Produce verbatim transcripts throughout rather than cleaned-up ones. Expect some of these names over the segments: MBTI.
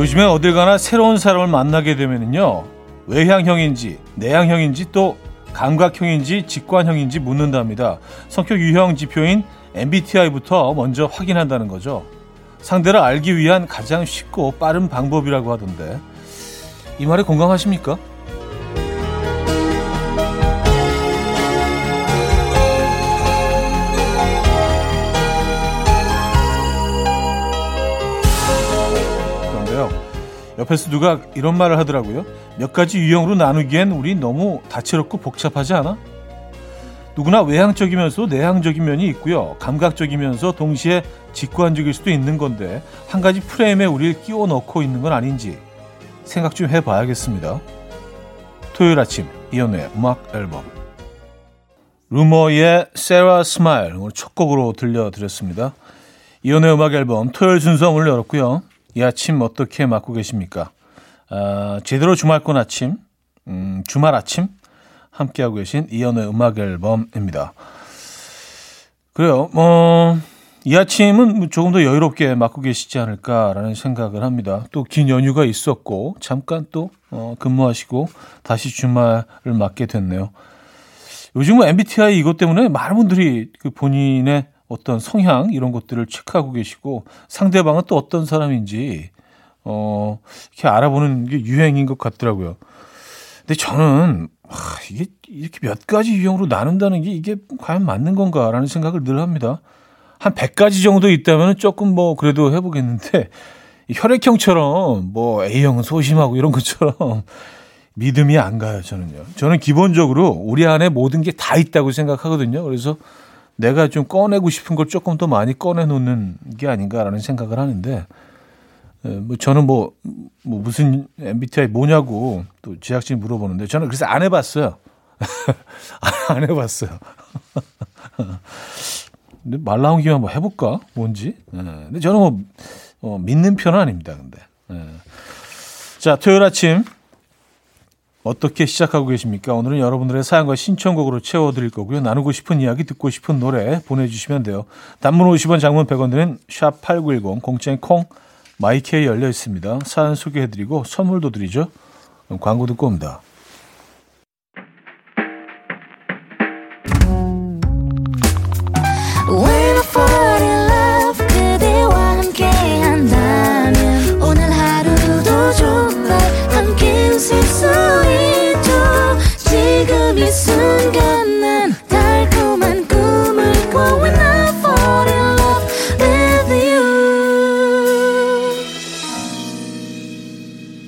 요즘에 어딜 가나 새로운 사람을 만나게 되면요, 외향형인지 내향형인지 또 감각형인지 직관형인지 묻는답니다. 성격 유형 지표인 엠비티아이부터 먼저 확인한다는 거죠. 상대를 알기 위한 가장 쉽고 빠른 방법이라고 하던데, 이 말에 공감하십니까? 옆에서 누가 이런 말을 하더라고요. 몇 가지 유형으로 나누기엔 우리 너무 다채롭고 복잡하지 않아? 누구나 외향적이면서 내향적인 면이 있고요, 감각적이면서 동시에 직관적일 수도 있는 건데 한 가지 프레임에 우리를 끼워 넣고 있는 건 아닌지 생각 좀 해봐야겠습니다. 토요일 아침 이현우의 음악 앨범, 루머의 세라 스마일, 오늘 첫 곡으로 들려드렸습니다. 이현우의 음악 앨범 토요일 순서 문을 열었고요. 이 아침 어떻게 맞고 계십니까? 아, 제대로 주말권 아침, 음, 주말 아침 함께하고 계신 이현우의 음악 앨범입니다. 그래요. 뭐, 이 아침은 조금 더 여유롭게 맞고 계시지 않을까라는 생각을 합니다. 또 긴 연휴가 있었고 잠깐 또 어, 근무하시고 다시 주말을 맞게 됐네요. 요즘은 엠비티아이 이것 때문에 많은 분들이 그 본인의 어떤 성향 이런 것들을 체크하고 계시고, 상대방은 또 어떤 사람인지 어, 이렇게 알아보는 게 유행인 것 같더라고요. 근데 저는 아, 이게 이렇게 몇 가지 유형으로 나눈다는 게 이게 과연 맞는 건가라는 생각을 늘 합니다. 한 백 가지 정도 있다면 조금 뭐 그래도 해보겠는데, 혈액형처럼 뭐 에이형은 소심하고 이런 것처럼 믿음이 안 가요, 저는요. 저는 기본적으로 우리 안에 모든 게 다 있다고 생각하거든요. 그래서 내가 좀 꺼내고 싶은 걸 조금 더 많이 꺼내놓는 게 아닌가라는 생각을 하는데, 뭐 저는 뭐, 뭐 무슨 엠비티아이 뭐냐고 또 제작진이 물어보는데 저는 그래서 안 해봤어요. 안 해봤어요. 근데 말 나온 김에 한번 해볼까? 뭔지. 근데 저는 뭐 어, 믿는 편은 아닙니다. 근데 자, 토요일 아침 어떻게 시작하고 계십니까? 오늘은 여러분들의 사연과 신청곡으로 채워드릴 거고요. 나누고 싶은 이야기, 듣고 싶은 노래 보내주시면 돼요. 단문 오십 원, 장문 백 원 드는 샵 팔구일공, 공짜인 콩, 마이케이 열려 있습니다. 사연 소개해드리고 선물도 드리죠. 그럼 광고 듣고 옵니다.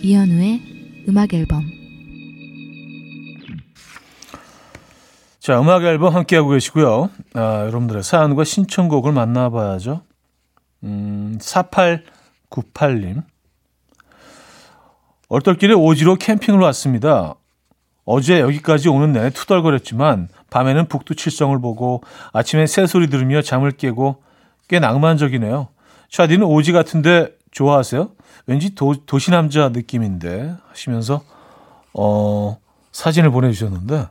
이현우의 음악 앨범. 자, 음악 앨범 함께하고 계시고요. 아, 여러분들의 사연과 신청곡을 만나봐야죠. 음, 사팔구팔 님. 얼떨결에 오지로 캠핑을 왔습니다. 어제 여기까지 오는 내내 투덜거렸지만 밤에는 북두 칠성을 보고 아침엔 새소리 들으며 잠을 깨고 꽤 낭만적이네요. 차디는 오지 같은데 좋아하세요? 왠지 도, 도시남자 느낌인데 하시면서 어, 사진을 보내주셨는데,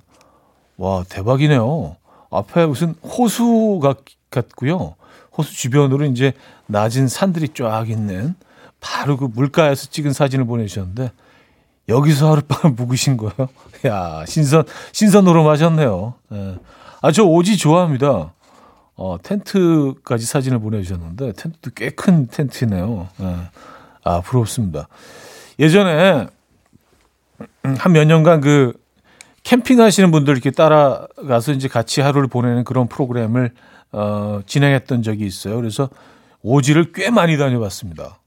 와, 대박이네요. 앞에 무슨 호수 같고요, 호수 주변으로 이제 낮은 산들이 쫙 있는 바로 그 물가에서 찍은 사진을 보내주셨는데 여기서 하룻밤 묵으신 거예요? 야, 신선 신선 노름하셨네요. 예. 아, 저 오지 좋아합니다. 어, 텐트까지 사진을 보내주셨는데 텐트도 꽤 큰 텐트네요. 예. 아, 부럽습니다. 예전에 한 몇 년간 그 캠핑하시는 분들 이렇게 따라가서 이제 같이 하루를 보내는 그런 프로그램을 어, 진행했던 적이 있어요. 그래서 오지를 꽤 많이 다녀봤습니다.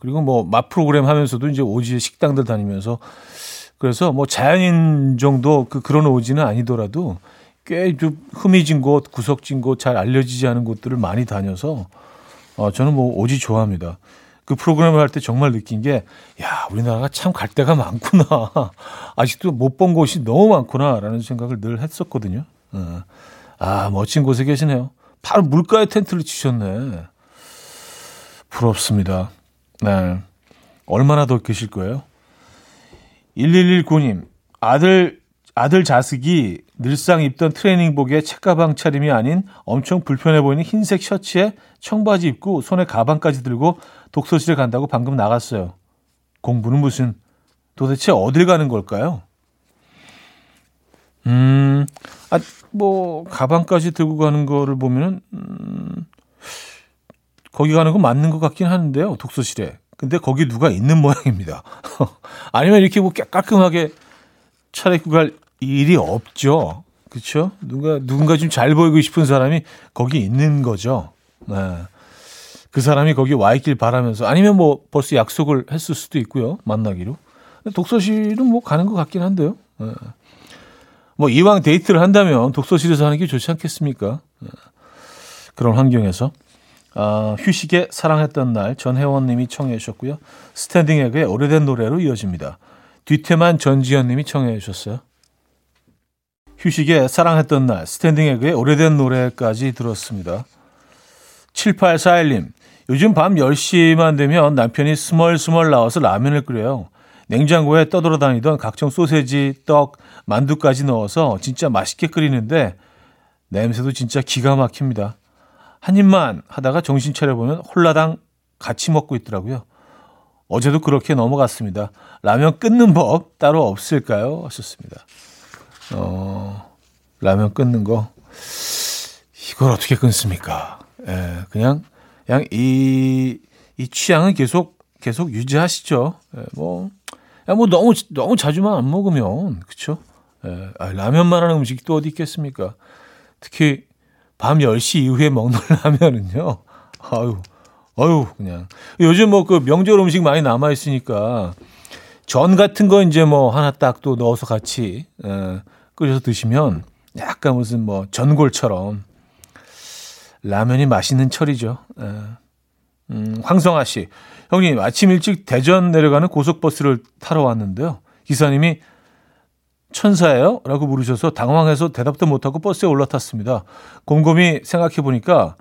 그리고 뭐 맛 프로그램 하면서도 이제 오지 식당들 다니면서, 그래서 뭐 자연인 정도 그 그런 오지는 아니더라도 꽤 좀 흠이진 곳, 구석진 곳, 잘 알려지지 않은 곳들을 많이 다녀서 어, 저는 뭐 오지 좋아합니다. 그 프로그램을 할 때 정말 느낀 게, 야, 우리나라가 참 갈 데가 많구나. 아직도 못 본 곳이 너무 많구나라는 생각을 늘 했었거든요. 어. 아, 멋진 곳에 계시네요. 바로 물가에 텐트를 치셨네. 부럽습니다. 네, 얼마나 더 계실 거예요? 일일일구 님, 아들, 아들 자식이 늘상 입던 트레이닝복에 책가방 차림이 아닌 엄청 불편해 보이는 흰색 셔츠에 청바지 입고 손에 가방까지 들고 독서실에 간다고 방금 나갔어요. 공부는 무슨, 도대체 어딜 가는 걸까요? 음, 아, 뭐, 가방까지 들고 가는 거를 보면은, 음, 거기 가는 건 맞는 것 같긴 하는데요, 독서실에. 근데 거기 누가 있는 모양입니다. 아니면 이렇게 뭐 깔끔하게 차려입고 갈 일이 없죠. 그렇죠? 누가, 누군가 좀 잘 보이고 싶은 사람이 거기 있는 거죠. 네. 그 사람이 거기 와 있길 바라면서, 아니면 뭐 벌써 약속을 했을 수도 있고요, 만나기로. 독서실은 뭐 가는 것 같긴 한데요. 네. 뭐 이왕 데이트를 한다면 독서실에서 하는 게 좋지 않겠습니까? 네. 그런 환경에서. 아, 휴식에 사랑했던 날, 전혜원 님이 청해 주셨고요. 스탠딩 에그의 오래된 노래로 이어집니다. 뒤태만 전지현 님이 청해 주셨어요. 휴식에 사랑했던 날, 스탠딩 에그의 오래된 노래까지 들었습니다. 칠팔사일 님, 요즘 밤 열 시만 되면 남편이 스멀스멀 나와서 라면을 끓여요. 냉장고에 떠돌아다니던 각종 소세지, 떡, 만두까지 넣어서 진짜 맛있게 끓이는데 냄새도 진짜 기가 막힙니다. 한 입만 하다가 정신 차려보면 홀라당 같이 먹고 있더라고요. 어제도 그렇게 넘어갔습니다. 라면 끊는 법 따로 없을까요? 하셨습니다. 어, 라면 끊는 거. 이걸 어떻게 끊습니까? 예, 그냥, 그냥 이, 이 취향은 계속, 계속 유지하시죠. 예, 뭐, 그냥 뭐 너무, 너무 자주만 안 먹으면, 그쵸? 예, 아, 라면만 하는 음식이 또 어디 있겠습니까? 특히, 밤 열 시 이후에 먹는 라면은요. 아유, 아유, 그냥. 요즘 뭐 그 명절 음식 많이 남아있으니까 전 같은 거 이제 뭐 하나 딱 또 넣어서 같이 에, 끓여서 드시면 약간 무슨 뭐 전골처럼 라면이 맛있는 철이죠. 에. 음, 황성아 씨. 형님, 아침 일찍 대전 내려가는 고속버스를 타러 왔는데요. 기사님이 천사예요? 라고 물으셔서 당황해서 대답도 못하고 버스에 올라탔습니다. 곰곰이 생각해보니까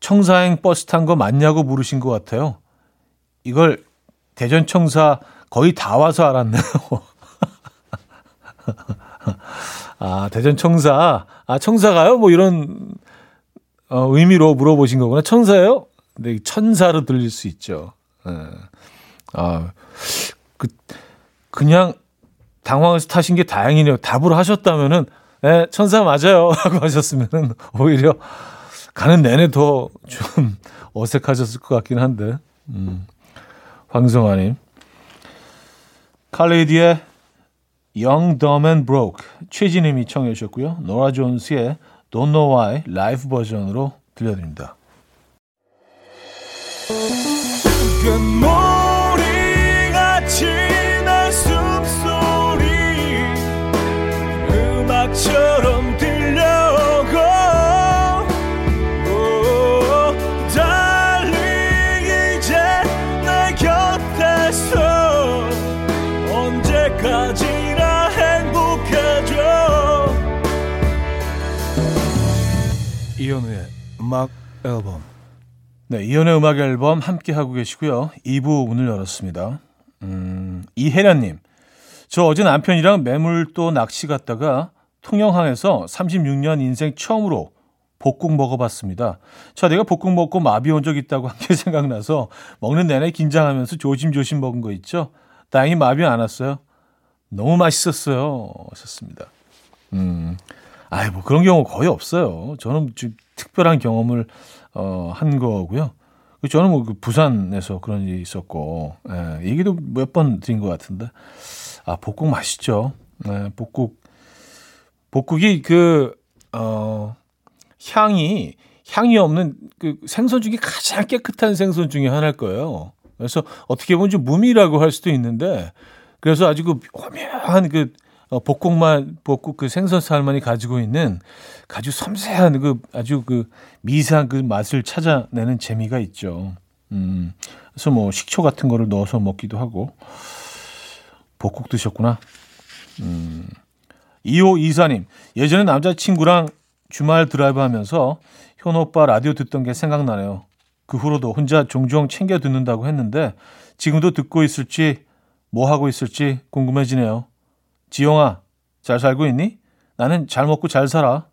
청사행 버스 탄 거 맞냐고 물으신 것 같아요. 이걸 대전 청사 거의 다 와서 알았네요. 아, 대전 청사. 아, 청사가요? 뭐 이런 어, 의미로 물어보신 거구나. 천사예요? 네, 천사로 들릴 수 있죠. 네. 아, 그, 그냥 당황해서 타신 게 다행이네요. 답을 하셨다면은, 네, 천사 맞아요. 하고 하셨으면은, 오히려 가는 내내 더 좀 어색하셨을 것 같긴 한데, 음, 황성아님. 칼리디의 Young, Dumb and Broke. 최진님이 청해주셨고요. 노라 존스의 Don't Know Why 라이브 버전으로 들려드립니다. 처럼 들려오고 오, 달리 이제 내 곁에서 언제까지나 행복해져. 이현우의 음악 앨범. 네, 이현우의 음악 앨범 함께 하고 계시고요. 이 부 문을 열었습니다. 음, 이혜련님, 저 어제 남편이랑 매물도 낚시 갔다가 통영항에서 삼십육 년 인생 처음으로 복국 먹어봤습니다. 자, 내가 복국 먹고 마비 온 적 있다고 한 게 생각나서 먹는 내내 긴장하면서 조심조심 먹은 거 있죠. 다행히 마비 안 왔어요. 너무 맛있었어요. 하셨습니다. 음, 아이 뭐 그런 경우 거의 없어요. 저는 지금 특별한 경험을 어, 한 거고요. 저는 뭐 그 부산에서 그런 일이 있었고, 예, 얘기도 몇 번 드린 것 같은데, 아 복국 맛있죠. 예, 복국. 복국이 그, 어, 향이, 향이 없는 그 생선 중에 가장 깨끗한 생선 중에 하나일 거예요. 그래서 어떻게 보면 좀 무미라고 할 수도 있는데, 그래서 아주 그 오묘한 그 복국만, 복국 그 생선 살만이 가지고 있는 아주 섬세한 그 아주 그 미세한 그 맛을 찾아내는 재미가 있죠. 음, 그래서 뭐 식초 같은 거를 넣어서 먹기도 하고, 복국 드셨구나. 음. 이오이사 님, 예전에 남자친구랑 주말 드라이브 하면서 효노 오빠 라디오 듣던 게 생각나네요. 그 후로도 혼자 종종 챙겨 듣는다고 했는데 지금도 듣고 있을지 뭐 하고 있을지 궁금해지네요. 지영아, 잘 살고 있니? 나는 잘 먹고 잘 살아.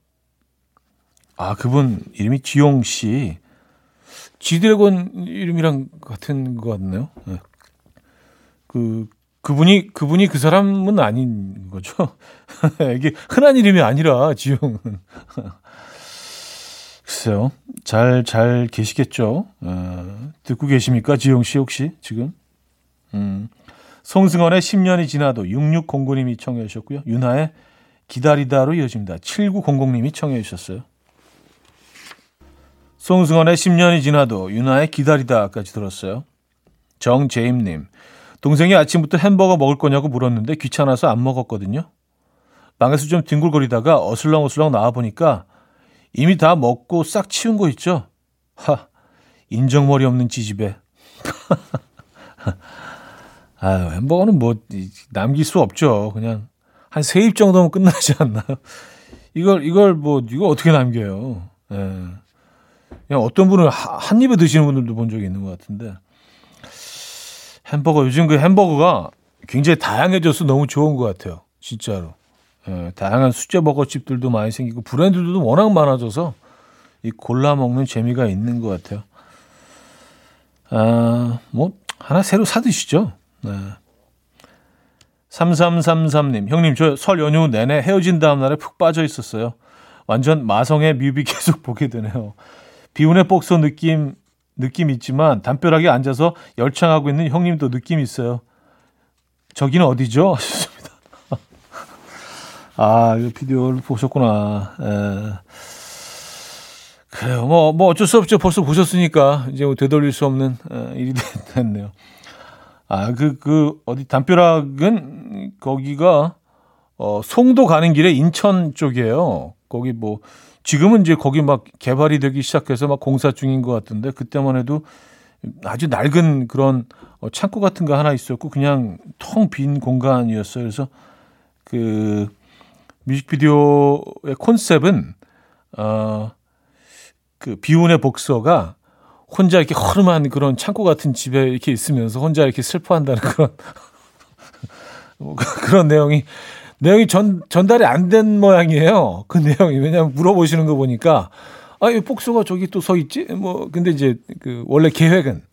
아, 그분 이름이 지용 씨. 지드래곤 이름이랑 같은 것 같네요. 그 그분이 그분이 그 사람은 아닌 거죠. 이게 흔한 이름이 아니라 지용은. 글쎄요. 잘, 잘 계시겠죠? 어, 듣고 계십니까? 지용 씨 혹시 지금? 음, 송승헌의 십 년이 지나도 육육공구 님이 청해 주셨고요. 윤하의 기다리다로 이어집니다. 칠구공공 님이 청해 주셨어요. 송승헌의 십 년이 지나도 윤하의 기다리다까지 들었어요. 정재임님. 동생이 아침부터 햄버거 먹을 거냐고 물었는데 귀찮아서 안 먹었거든요. 방에서 좀 뒹굴거리다가 어슬렁어슬렁 나와보니까 이미 다 먹고 싹 치운 거 있죠. 하, 인정머리 없는 지지배. 아유, 햄버거는 뭐 남길 수 없죠. 그냥 한 세 입 정도면 끝나지 않나요? 이걸 이걸 뭐 이거 어떻게 남겨요? 예. 그냥 어떤 분은 한 입에 드시는 분들도 본 적이 있는 것 같은데. 햄버거 요즘 그 햄버거가 굉장히 다양해져서 너무 좋은 것 같아요. 진짜로. 예, 다양한 수제 버거집들도 많이 생기고 브랜드들도 워낙 많아져서 이 골라 먹는 재미가 있는 것 같아요. 아, 뭐 하나 새로 사 드시죠. 네. 삼삼삼삼 님. 형님 저 설 연휴 내내 헤어진 다음 날에 푹 빠져 있었어요. 완전 마성의 뮤비 계속 보게 되네요. 비운의 복서 느낌 느낌 있지만 담벼락에 앉아서 열창하고 있는 형님도 느낌 있어요. 저기는 어디죠? 하셨습니다. 아, 이 비디오를 보셨구나. 에. 그래요. 뭐, 뭐 어쩔 수 없죠. 벌써 보셨으니까 이제 뭐 되돌릴 수 없는 에, 일이 됐네요. 아, 그, 그, 어디, 담벼락은, 거기가, 어, 송도 가는 길에 인천 쪽이에요. 거기 뭐, 지금은 이제 거기 막 개발이 되기 시작해서 막 공사 중인 것 같은데, 그때만 해도 아주 낡은 그런 어, 창고 같은 거 하나 있었고, 그냥 텅 빈 공간이었어요. 그래서 그, 뮤직비디오의 콘셉트는, 어, 그, 비운의 복서가, 혼자 이렇게 허름한 그런 창고 같은 집에 이렇게 있으면서 혼자 이렇게 슬퍼한다는 그런 그런 내용이 내용이 전 전달이 안 된 모양이에요. 그 내용이 왜냐면 물어보시는 거 보니까 아, 이 복수가 저기 또 서 있지? 뭐 근데 이제 그 원래 계획은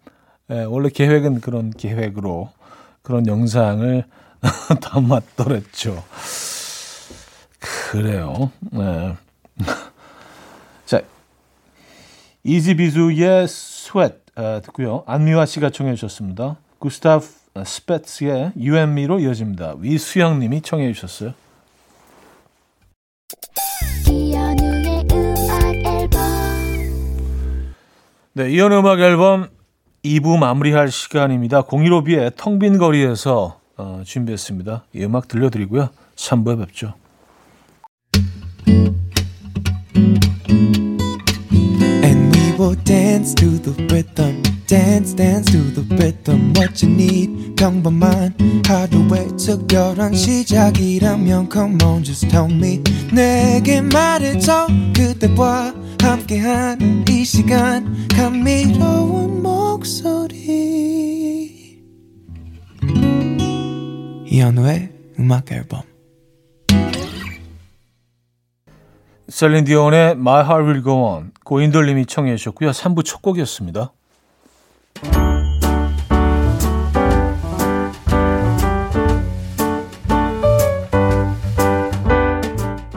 예, 원래 계획은 그런 계획으로 그런 영상을 담았더랬죠. 그래요. 네. 자. 이지비주의 스웨트 아, 듣고요. 안미화 씨가 청해 주셨습니다. 구스타프 스페츠의 You and Me로 이어집니다. 위수영 님이 청해 주셨어요. 이현우의 음악 앨범 네, 이현우 음악 앨범 이 부 마무리할 시간입니다. 공일오비의 텅 빈 거리에서 어, 준비했습니다. 이 음악 들려드리고요. 삼 부에 뵙죠. Dance to the rhythm Dance, dance to the rhythm What you need, come by mine 하루에 특별한 시작이라면 Come on, just tell me 내게 말해줘 그대와 함께한 이 시간 감미로운 목소리 이현우의 음악 앨범 셀린 디온의 My Heart Will Go On 고인돌님이 청해 주셨고요. 삼 부 첫 곡이었습니다.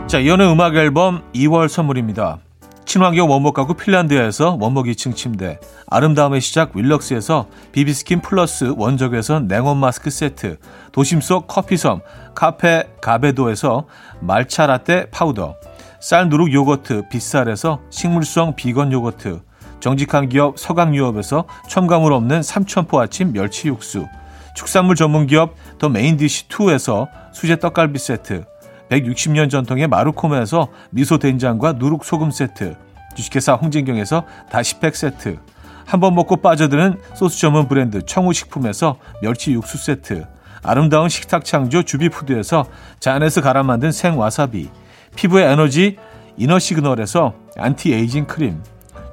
자, 이현의 음악 앨범 이월 선물입니다. 친환경 원목 가구 핀란드에서 원목 이 층 침대, 아름다움의 시작 윌럭스에서 비비스킨 플러스 원적외선 냉온 마스크 세트, 도심 속 커피섬 카페 가베도에서 말차 라떼 파우더, 쌀 누룩 요거트 빗살에서 식물성 비건 요거트, 정직한 기업 서강유업에서 첨가물 없는 삼천포 아침 멸치 육수, 축산물 전문 기업 더 메인디시이에서 수제 떡갈비 세트, 백육십 년 전통의 마루코메에서 미소 된장과 누룩 소금 세트, 주식회사 홍진경에서 다시팩 세트, 한번 먹고 빠져드는 소스 전문 브랜드 청우식품에서 멸치 육수 세트, 아름다운 식탁 창조 주비푸드에서 자연에서 갈아 만든 생와사비, 피부의 에너지 이너시그널에서 안티에이징 크림,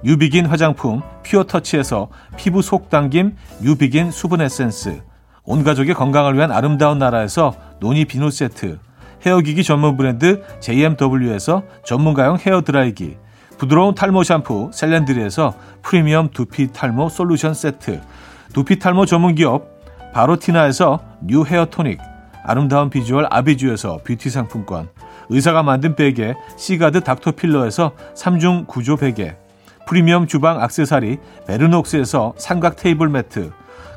뉴비긴 화장품 퓨어터치에서 피부 속당김 뉴비긴 수분 에센스, 온가족의 건강을 위한 아름다운 나라에서 노니 비누 세트, 헤어기기 전문 브랜드 제이엠더블유에서 전문가용 헤어드라이기, 부드러운 탈모 샴푸 셀렌드리에서 프리미엄 두피 탈모 솔루션 세트, 두피 탈모 전문기업 바로티나에서 뉴 헤어 토닉, 아름다운 비주얼 아비주에서 뷰티 상품권, 의사가 만든 베개 시가드 닥터필러에서 삼중 구조 베개, 프리미엄 주방 액세서리 베르녹스에서 삼각 테이블 매트,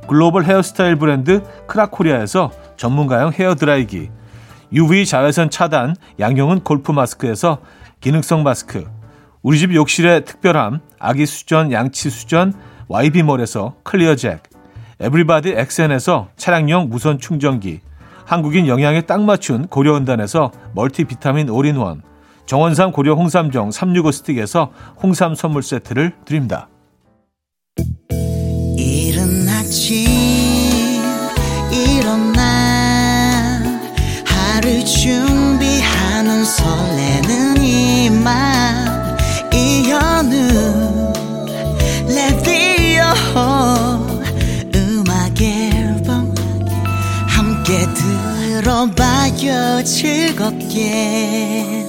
글로벌 헤어스타일 브랜드 크라코리아에서 전문가용 헤어드라이기, 유브이 자외선 차단 양용은 골프 마스크에서 기능성 마스크, 우리집 욕실의 특별함 아기 수전 양치 수전 와이비몰에서 클리어 잭, 에브리바디 엑센에서 차량용 무선 충전기, 한국인 영양에 딱 맞춘 고려은단에서 멀티비타민 올인원, 정원삼 고려 홍삼정 삼백육십오 스틱에서 홍삼 선물 세트를 드립니다. 이른 아침 일어나 하루 준비하는 설레는 이 맘 이현우 레디오 들어봐요 즐겁게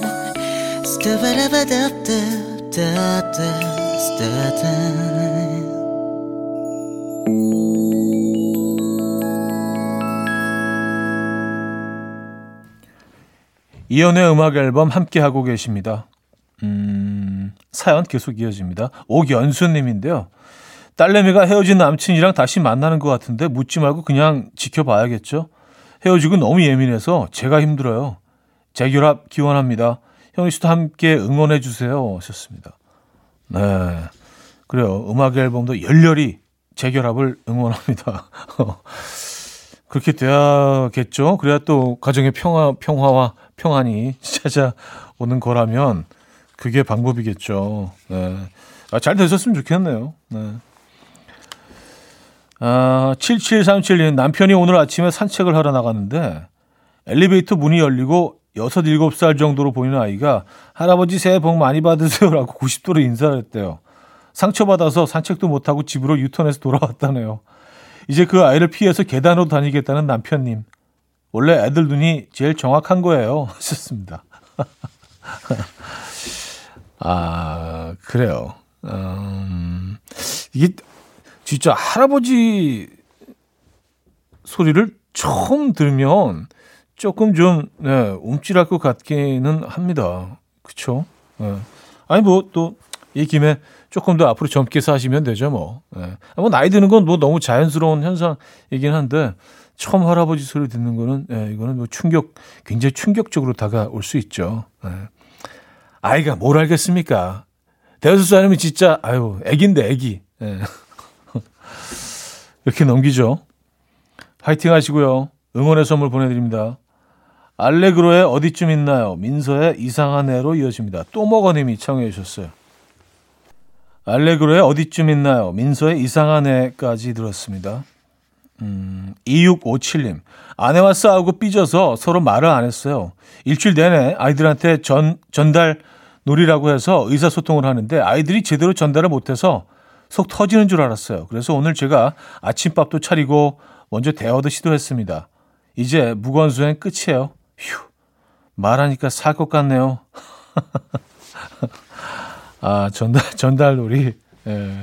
이연의 음악 앨범 함께하고 계십니다. 음, 사연 계속 이어집니다. 옥연수님인데요, 딸내미가 헤어진 남친이랑 다시 만나는 것 같은데 묻지 말고 그냥 지켜봐야겠죠. 헤어지고 너무 예민해서 제가 힘들어요. 재결합 기원합니다. 형이 씨도 함께 응원해 주세요. 하셨습니다. 네, 그래요. 음악 앨범도 열렬히 재결합을 응원합니다. 그렇게 돼야겠죠. 그래야 또 가정의 평화, 평화와 평안이 찾아오는 거라면 그게 방법이겠죠. 네, 아, 잘 되셨으면 좋겠네요. 네. 아, 칠칠삼칠님 남편이 오늘 아침에 산책을 하러 나갔는데 엘리베이터 문이 열리고 여섯, 일곱 살 정도로 보이는 아이가 할아버지 새해 복 많이 받으세요라고 구십 도로 인사를 했대요. 상처받아서 산책도 못하고 집으로 유턴해서 돌아왔다네요. 이제 그 아이를 피해서 계단으로 다니겠다는 남편님. 원래 애들 눈이 제일 정확한 거예요. 하셨습니다. 아, 그래요. 음, 이게... 진짜 할아버지 소리를 처음 들으면 조금 좀 네, 움찔할 것 같기는 합니다. 그렇죠? 네. 아니 뭐 또 이 김에 조금 더 앞으로 젊게 사시면 되죠 뭐. 네. 뭐 나이 드는 건 뭐 너무 자연스러운 현상이긴 한데 처음 할아버지 소리 듣는 거는 네, 이거는 뭐 충격, 굉장히 충격적으로 다가올 수 있죠. 네. 아이가 뭘 알겠습니까? 대여섯 살이면 진짜 아유 애기인데 애기. 네. 이렇게 넘기죠. 파이팅 하시고요. 응원의 선물 보내드립니다. 알레그로의 어디쯤 있나요? 민서의 이상한 애로 이어집니다. 또 먹어님이 청해 주셨어요. 알레그로의 어디쯤 있나요? 민서의 이상한 애까지 들었습니다. 음, 이육오칠님 아내와 싸우고 삐져서 서로 말을 안 했어요. 일주일 내내 아이들한테 전, 전달 놀이라고 해서 의사소통을 하는데 아이들이 제대로 전달을 못해서 속 터지는 줄 알았어요. 그래서 오늘 제가 아침밥도 차리고 먼저 대화도 시도했습니다. 이제 무건수행 끝이에요. 휴, 말하니까 살 것 같네요. 아, 전달, 전달 놀이. 예.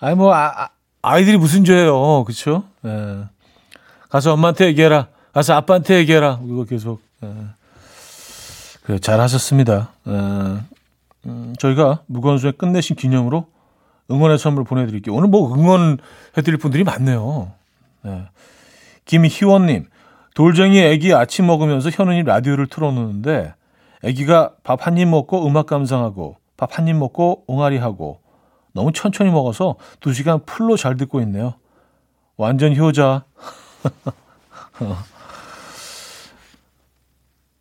아니, 뭐, 아, 아이들이 무슨 죄예요. 그쵸? 예. 가서 엄마한테 얘기해라. 가서 아빠한테 얘기해라. 이거 계속. 예. 그래, 잘 하셨습니다. 예. 음, 저희가 무건수행 끝내신 기념으로 응원의 선물 보내드릴게요. 오늘 뭐 응원해드릴 분들이 많네요. 네. 김희원님, 돌쟁이 애기 아침 먹으면서 현우님 라디오를 틀어놓는데 애기가 밥 한 입 먹고 음악 감상하고 밥 한 입 먹고 옹알이 하고 너무 천천히 먹어서 두 시간 풀로 잘 듣고 있네요. 완전 효자.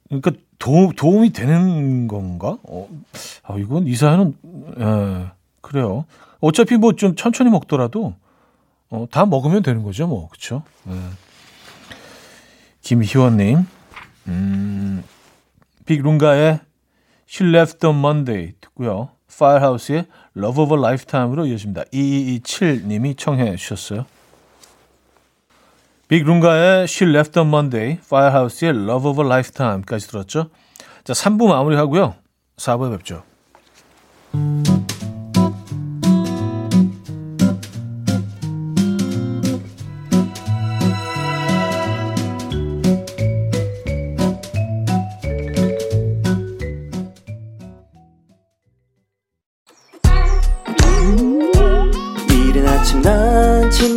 그러니까 도, 도움이 되는 건가? 어, 아, 이건 이 사연은 에, 그래요. 어차피 뭐 좀 천천히 먹더라도 어, 다 먹으면 되는 거죠, 뭐 그렇죠. 네. 김희원님, 음, 빅룽가의 She Left on Monday 듣고요. Firehouse의 Love of a Lifetime으로 이어집니다. 이이이칠님이 청해 주셨어요. 빅룽가의 She Left on Monday, Firehouse의 Love of a Lifetime까지 들었죠. 자, 삼 부 마무리하고요. 사 부에 뵙죠.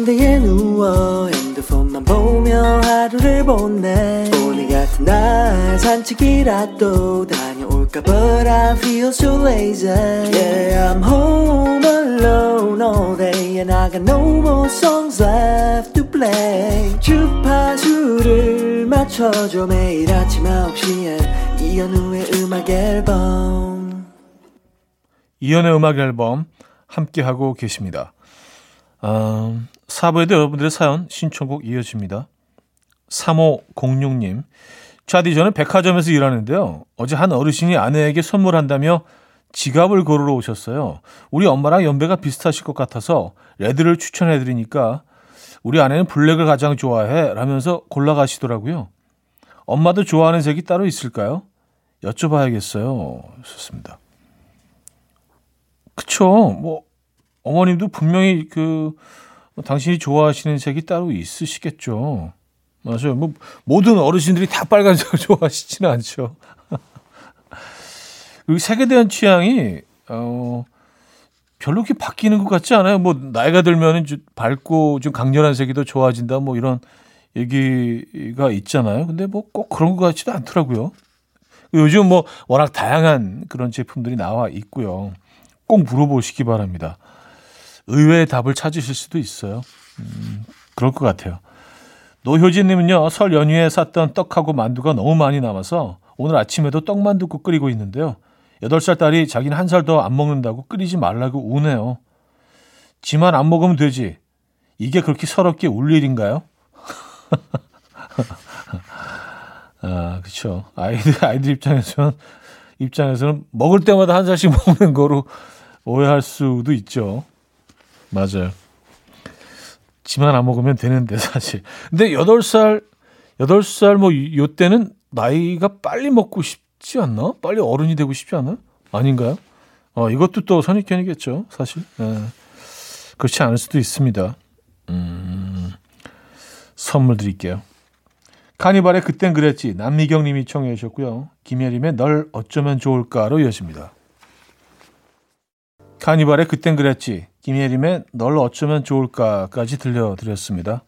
침대에 누워 핸드폰만 보며 하루를 보내. 오늘 같은 날 산책이라도 다녀올까. But I feel so lazy. Yeah, I'm home alone all day and I got no more songs left to play. 주파수를 맞춰줘. 매일 아침 아홉 시에 이현우의 음악 앨범. 이현우의 음악 앨범 함께하고 계십니다. 어, 사 부에도 여러분들의 사연 신청곡 이어집니다. 삼오공육 님, 차디 저는 백화점에서 일하는데요, 어제 한 어르신이 아내에게 선물한다며 지갑을 고르러 오셨어요. 우리 엄마랑 연배가 비슷하실 것 같아서 레드를 추천해드리니까 우리 아내는 블랙을 가장 좋아해 라면서 골라가시더라고요. 엄마도 좋아하는 색이 따로 있을까요? 여쭤봐야겠어요. 좋습니다. 그쵸. 뭐 어머님도 분명히 그 당신이 좋아하시는 색이 따로 있으시겠죠. 맞아요. 뭐 모든 어르신들이 다 빨간색을 좋아하시지는 않죠. 그리고 색에 대한 취향이 어, 별로 그렇게 바뀌는 것 같지 않아요. 뭐 나이가 들면은 좀 밝고 좀 강렬한 색이 더 좋아진다, 뭐 이런 얘기가 있잖아요. 근데 뭐 꼭 그런 것 같지도 않더라고요. 요즘 뭐 워낙 다양한 그런 제품들이 나와 있고요. 꼭 물어보시기 바랍니다. 의외의 답을 찾으실 수도 있어요. 음, 그럴 것 같아요. 노효진님은요, 설 연휴에 샀던 떡하고 만두가 너무 많이 남아서 오늘 아침에도 떡만둣국 끓이고 있는데요, 여덟 살 딸이 자기는 한 살 더 안 먹는다고 끓이지 말라고 우네요. 지만 안 먹으면 되지. 이게 그렇게 서럽게 울 일인가요? 아, 그렇죠. 아이들, 아이들 입장에서는 입장에서는 먹을 때마다 한 살씩 먹는 거로 오해할 수도 있죠. 맞아요. 지만 안 먹으면 되는데, 사실. 근데 여덟 살, 여덟 살 뭐, 요 때는 나이가 빨리 먹고 싶지 않나? 빨리 어른이 되고 싶지 않나? 아닌가요? 어, 이것도 또 선입견이겠죠, 사실. 네. 그렇지 않을 수도 있습니다. 음, 선물 드릴게요. 카니발의 그땐 그랬지, 남미경 님이 청해 주셨고요. 김혜림의 널 어쩌면 좋을까로 이어집니다. 카니발의 그땐 그랬지, 김혜림의 널 어쩌면 좋을까까지 들려드렸습니다.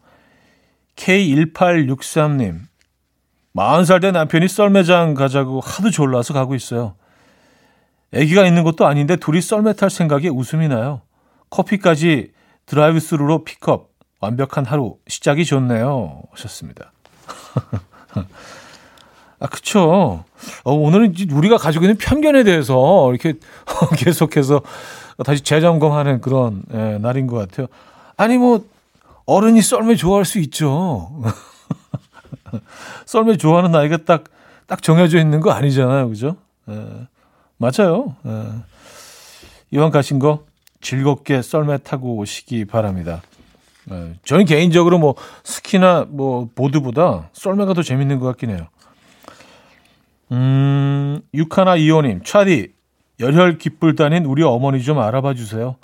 케이 일팔육삼 님, 마흔 살 된 남편이 썰매장 가자고 하도 졸라서 가고 있어요. 아기가 있는 것도 아닌데 둘이 썰매 탈 생각에 웃음이 나요. 커피까지 드라이브 스루로 픽업. 완벽한 하루 시작이 좋네요. 하셨습니다. 아, 그쵸. 어, 오늘은 우리가 가지고 있는 편견에 대해서 이렇게 계속해서 다시 재점검하는 그런, 예, 날인 것 같아요. 아니, 뭐, 어른이 썰매 좋아할 수 있죠. 썰매 좋아하는 나이가 딱, 딱 정해져 있는 거 아니잖아요. 그죠? 예, 맞아요. 예. 이왕 가신 거 즐겁게 썰매 타고 오시기 바랍니다. 예, 저는 개인적으로 뭐 스키나 뭐 보드보다 썰매가 더 재밌는 것 같긴 해요. 음, 육하나이오님, 차디, 열혈 깃불단인 우리 어머니 좀 알아봐 주세요.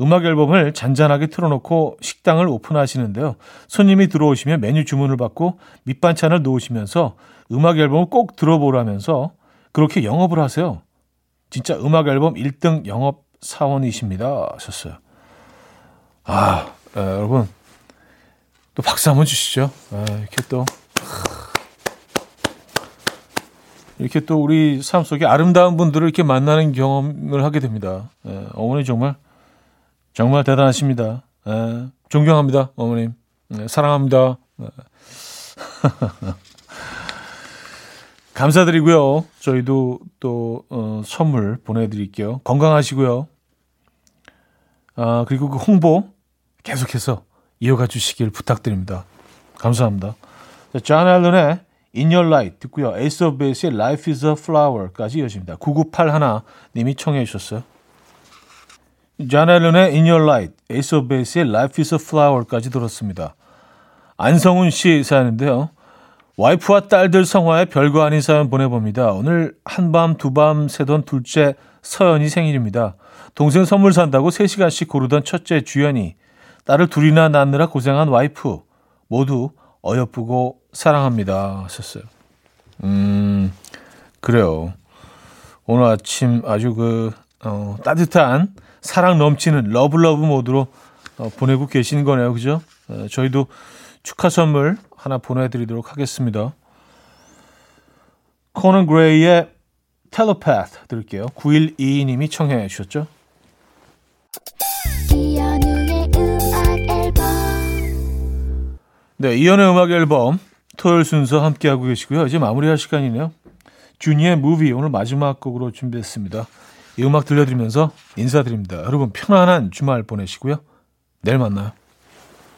음악 앨범을 잔잔하게 틀어놓고 식당을 오픈하시는데요, 손님이 들어오시면 메뉴 주문을 받고 밑반찬을 놓으시면서 음악 앨범을 꼭 들어보라면서 그렇게 영업을 하세요. 진짜 음악 앨범 일 등 영업 사원이십니다. 하셨어요. 아, 에, 여러분, 또 박수 한번 주시죠. 에, 이렇게 또. 이렇게 또 우리 삶 속에 아름다운 분들을 이렇게 만나는 경험을 하게 됩니다. 예, 어머니 정말, 정말 대단하십니다. 예, 존경합니다, 어머님. 예, 사랑합니다. 예. 감사드리고요. 저희도 또 어, 선물 보내드릴게요. 건강하시고요. 아, 그리고 그 홍보 계속해서 이어가 주시길 부탁드립니다. 감사합니다. 자, 존 앨런의 In Your Light 듣고요. Ace of Base의 Life is a Flower까지 이어집니다. 구구팔일 님이 청해 주셨어요. 존 앨런의 In Your Light, Ace of Base의 Life is a Flower까지 들었습니다. 안성훈 씨 사연인데요. 와이프와 딸들 성화에 별거 아닌 사연 보내봅니다. 오늘 한밤 두밤 새던 둘째 서연이 생일입니다. 동생 선물 산다고 세 시간씩 고르던 첫째 주연이, 딸을 둘이나 낳느라 고생한 와이프, 모두 어여쁘고 사랑합니다. 하셨어요. 음, 그래요. 오늘 아침 아주 그, 어, 따뜻한 사랑 넘치는 러블러브 모드로 어, 보내고 계신 거네요. 그죠? 어, 저희도 축하 선물 하나 보내드리도록 하겠습니다. 코넌 그레이의 텔레파트 들을게요. 구일이이 님이 청해 주셨죠? 네, 이연의 음악 앨범 토요일 순서 함께하고 계시고요. 이제 마무리할 시간이네요. 주니의 무비 오늘 마지막 곡으로 준비했습니다. 이 음악 들려드리면서 인사드립니다. 여러분 편안한 주말 보내시고요. 내일 만나요.